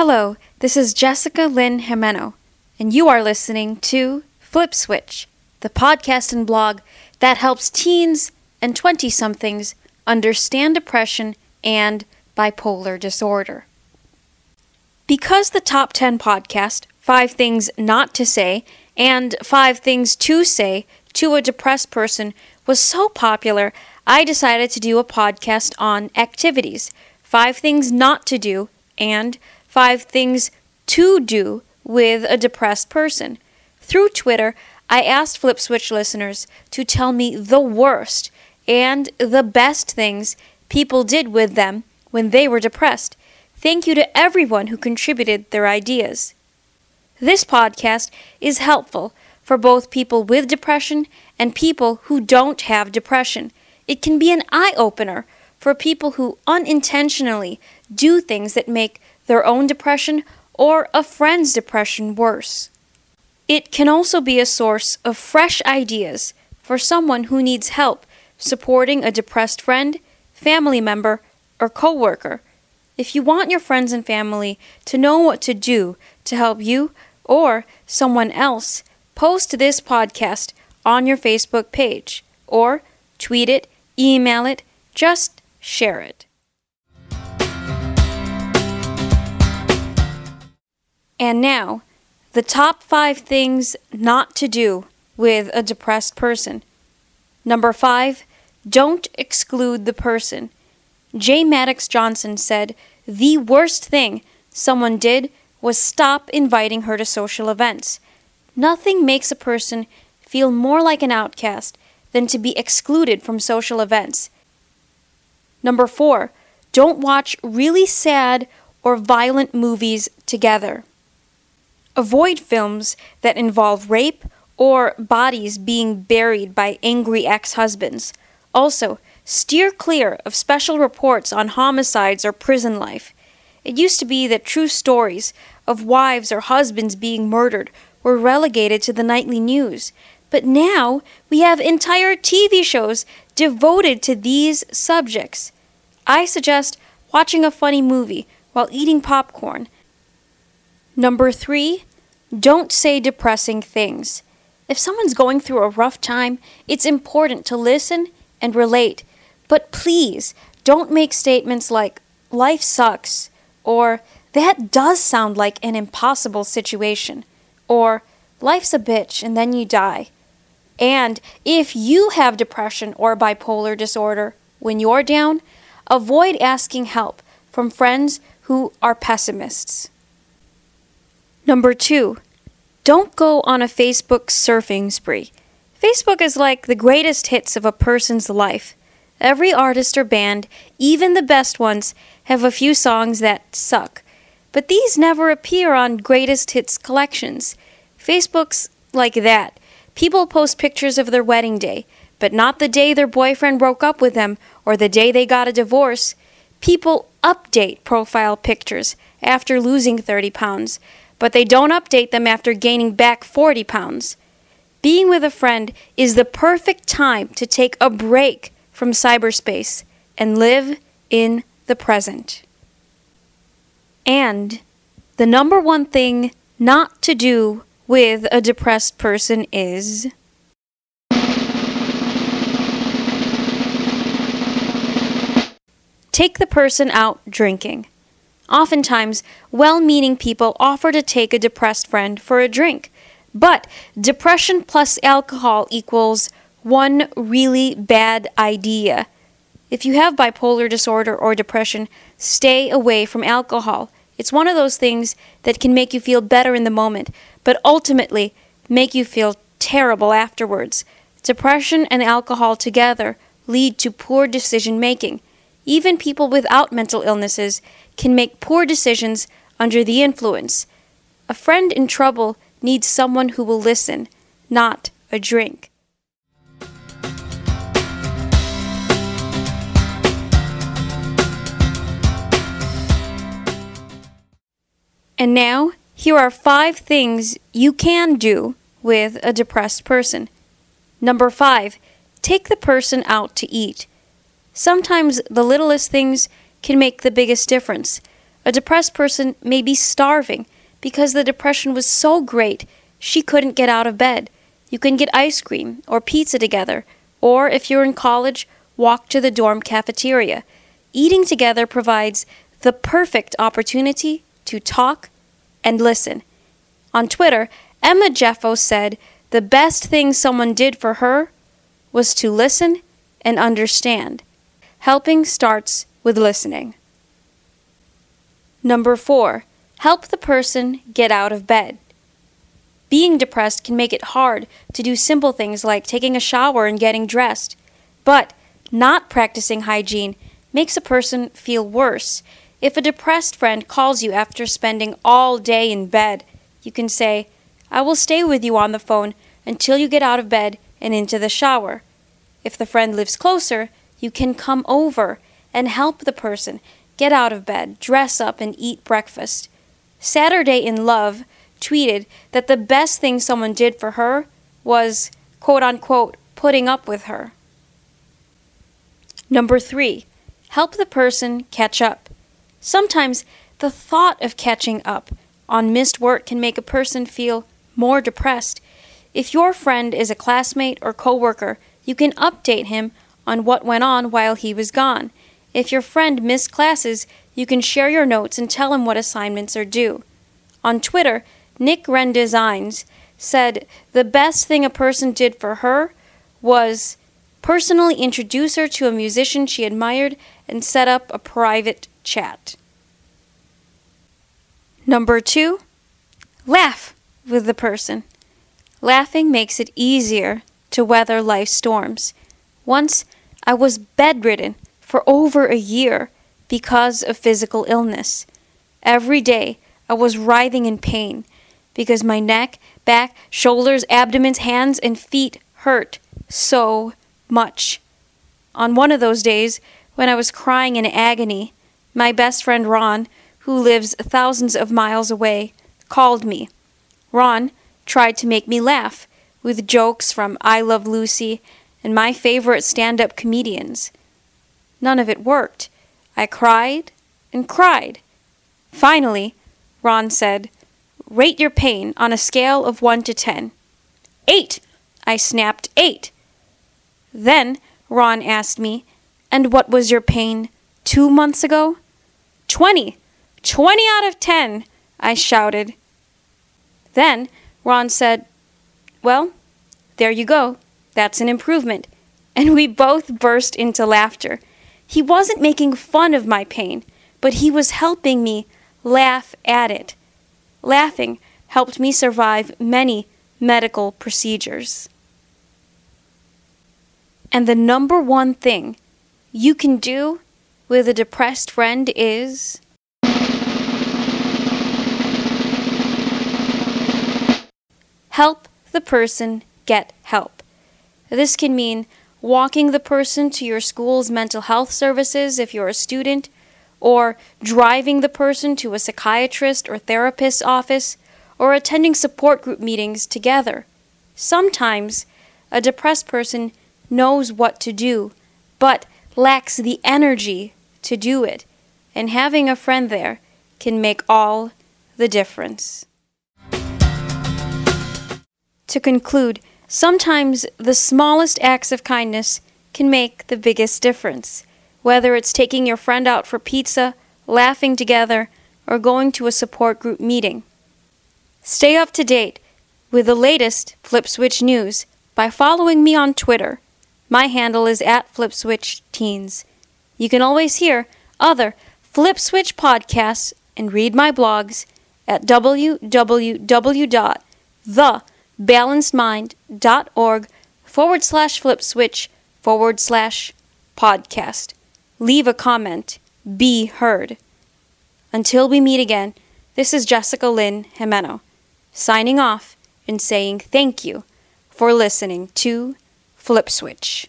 Hello, this is Jessica Lynn Gimeno, and you are listening to Flip Switch, the podcast and blog that helps teens and 20-somethings understand depression and bipolar disorder. Because the Top 10 podcast, 5 Things Not to Say and 5 Things to Say to a Depressed Person, was so popular, I decided to do a podcast on activities, 5 Things Not to Do and 5 Things to Do with a Depressed Person. Through Twitter, I asked Flip Switch listeners to tell me the worst and the best things people did with them when they were depressed. Thank you to everyone who contributed their ideas. This podcast is helpful for both people with depression and people who don't have depression. It can be an eye-opener for people who unintentionally do things that make their own depression or a friend's depression worse. It can also be a source of fresh ideas for someone who needs help supporting a depressed friend, family member, or coworker. If you want your friends and family to know what to do to help you or someone else, post this podcast on your Facebook page or tweet it, email it, just share it. And now, the top 5 things not to do with a depressed person. Number 5, don't exclude the person. J. Maddox Johnson said the worst thing someone did was stop inviting her to social events. Nothing makes a person feel more like an outcast than to be excluded from social events. Number 4, don't watch really sad or violent movies together. Avoid films that involve rape or bodies being buried by angry ex-husbands. Also, steer clear of special reports on homicides or prison life. It used to be that true stories of wives or husbands being murdered were relegated to the nightly news, but now we have entire TV shows devoted to these subjects. I suggest watching a funny movie while eating popcorn. Number 3, don't say depressing things. If someone's going through a rough time, it's important to listen and relate. But please, don't make statements like, life sucks, or that does sound like an impossible situation, or life's a bitch and then you die. And if you have depression or bipolar disorder when you're down, avoid asking help from friends who are pessimists. Number 2, don't go on a Facebook surfing spree. Facebook is like the greatest hits of a person's life. Every artist or band, even the best ones, have a few songs that suck. But these never appear on greatest hits collections. Facebook's like that. People post pictures of their wedding day, but not the day their boyfriend broke up with them or the day they got a divorce. People update profile pictures after losing 30 pounds. But they don't update them after gaining back 40 pounds. Being with a friend is the perfect time to take a break from cyberspace and live in the present. And the number 1 thing not to do with a depressed person is take the person out drinking. Oftentimes, well-meaning people offer to take a depressed friend for a drink, but depression plus alcohol equals one really bad idea. If you have bipolar disorder or depression, stay away from alcohol. It's one of those things that can make you feel better in the moment, but ultimately make you feel terrible afterwards. Depression and alcohol together lead to poor decision-making. Even people without mental illnesses can make poor decisions under the influence. A friend in trouble needs someone who will listen, not a drink. And now, here are 5 things you can do with a depressed person. Number 5, take the person out to eat. Sometimes the littlest things can make the biggest difference. A depressed person may be starving because the depression was so great she couldn't get out of bed. You can get ice cream or pizza together, or if you're in college, walk to the dorm cafeteria. Eating together provides the perfect opportunity to talk and listen. On Twitter, Emma Jeffo said the best thing someone did for her was to listen and understand. Helping starts with listening. Number 4, help the person get out of bed. Being depressed can make it hard to do simple things like taking a shower and getting dressed, but not practicing hygiene makes a person feel worse. If a depressed friend calls you after spending all day in bed, you can say, "I will stay with you on the phone until you get out of bed and into the shower." If the friend lives closer, you can come over and help the person get out of bed, dress up, and eat breakfast. Saturday in Love tweeted that the best thing someone did for her was, quote-unquote, putting up with her. Number 3, help the person catch up. Sometimes the thought of catching up on missed work can make a person feel more depressed. If your friend is a classmate or coworker, you can update him on what went on while he was gone. If your friend missed classes, you can share your notes and tell him what assignments are due. On Twitter, Nick Rendesigns said the best thing a person did for her was personally introduce her to a musician she admired and set up a private chat. Number 2, laugh with the person. Laughing makes it easier to weather life's storms. Once I was bedridden for over a year because of physical illness. Every day I was writhing in pain because my neck, back, shoulders, abdomen, hands, and feet hurt so much. On one of those days, when I was crying in agony, my best friend Ron, who lives thousands of miles away, called me. Ron tried to make me laugh with jokes from I Love Lucy and my favorite stand-up comedians. None of it worked. I cried and cried. Finally, Ron said, "Rate your pain on a scale of 1 to 10. 8! I snapped 8. Then Ron asked me, "And what was your pain 2 months ago?" 20! 20 out of 10! I shouted. Then Ron said, "Well, there you go. That's an improvement." And we both burst into laughter. He wasn't making fun of my pain, but he was helping me laugh at it. Laughing helped me survive many medical procedures. And the number one thing you can do with a depressed friend is help the person get help. This can mean walking the person to your school's mental health services if you're a student, or driving the person to a psychiatrist or therapist's office, or attending support group meetings together. Sometimes a depressed person knows what to do, but lacks the energy to do it, and having a friend there can make all the difference. To conclude, sometimes the smallest acts of kindness can make the biggest difference. Whether it's taking your friend out for pizza, laughing together, or going to a support group meeting. Stay up to date with the latest Flip Switch news by following me on Twitter. My handle is @FlipSwitchTeens. You can always hear other Flip Switch podcasts and read my blogs at www.the balancedmind.org/flipswitch/podcast. Leave a comment. Be heard. Until we meet again, this is Jessica Lynn Gimeno, signing off and saying thank you for listening to Flip Switch.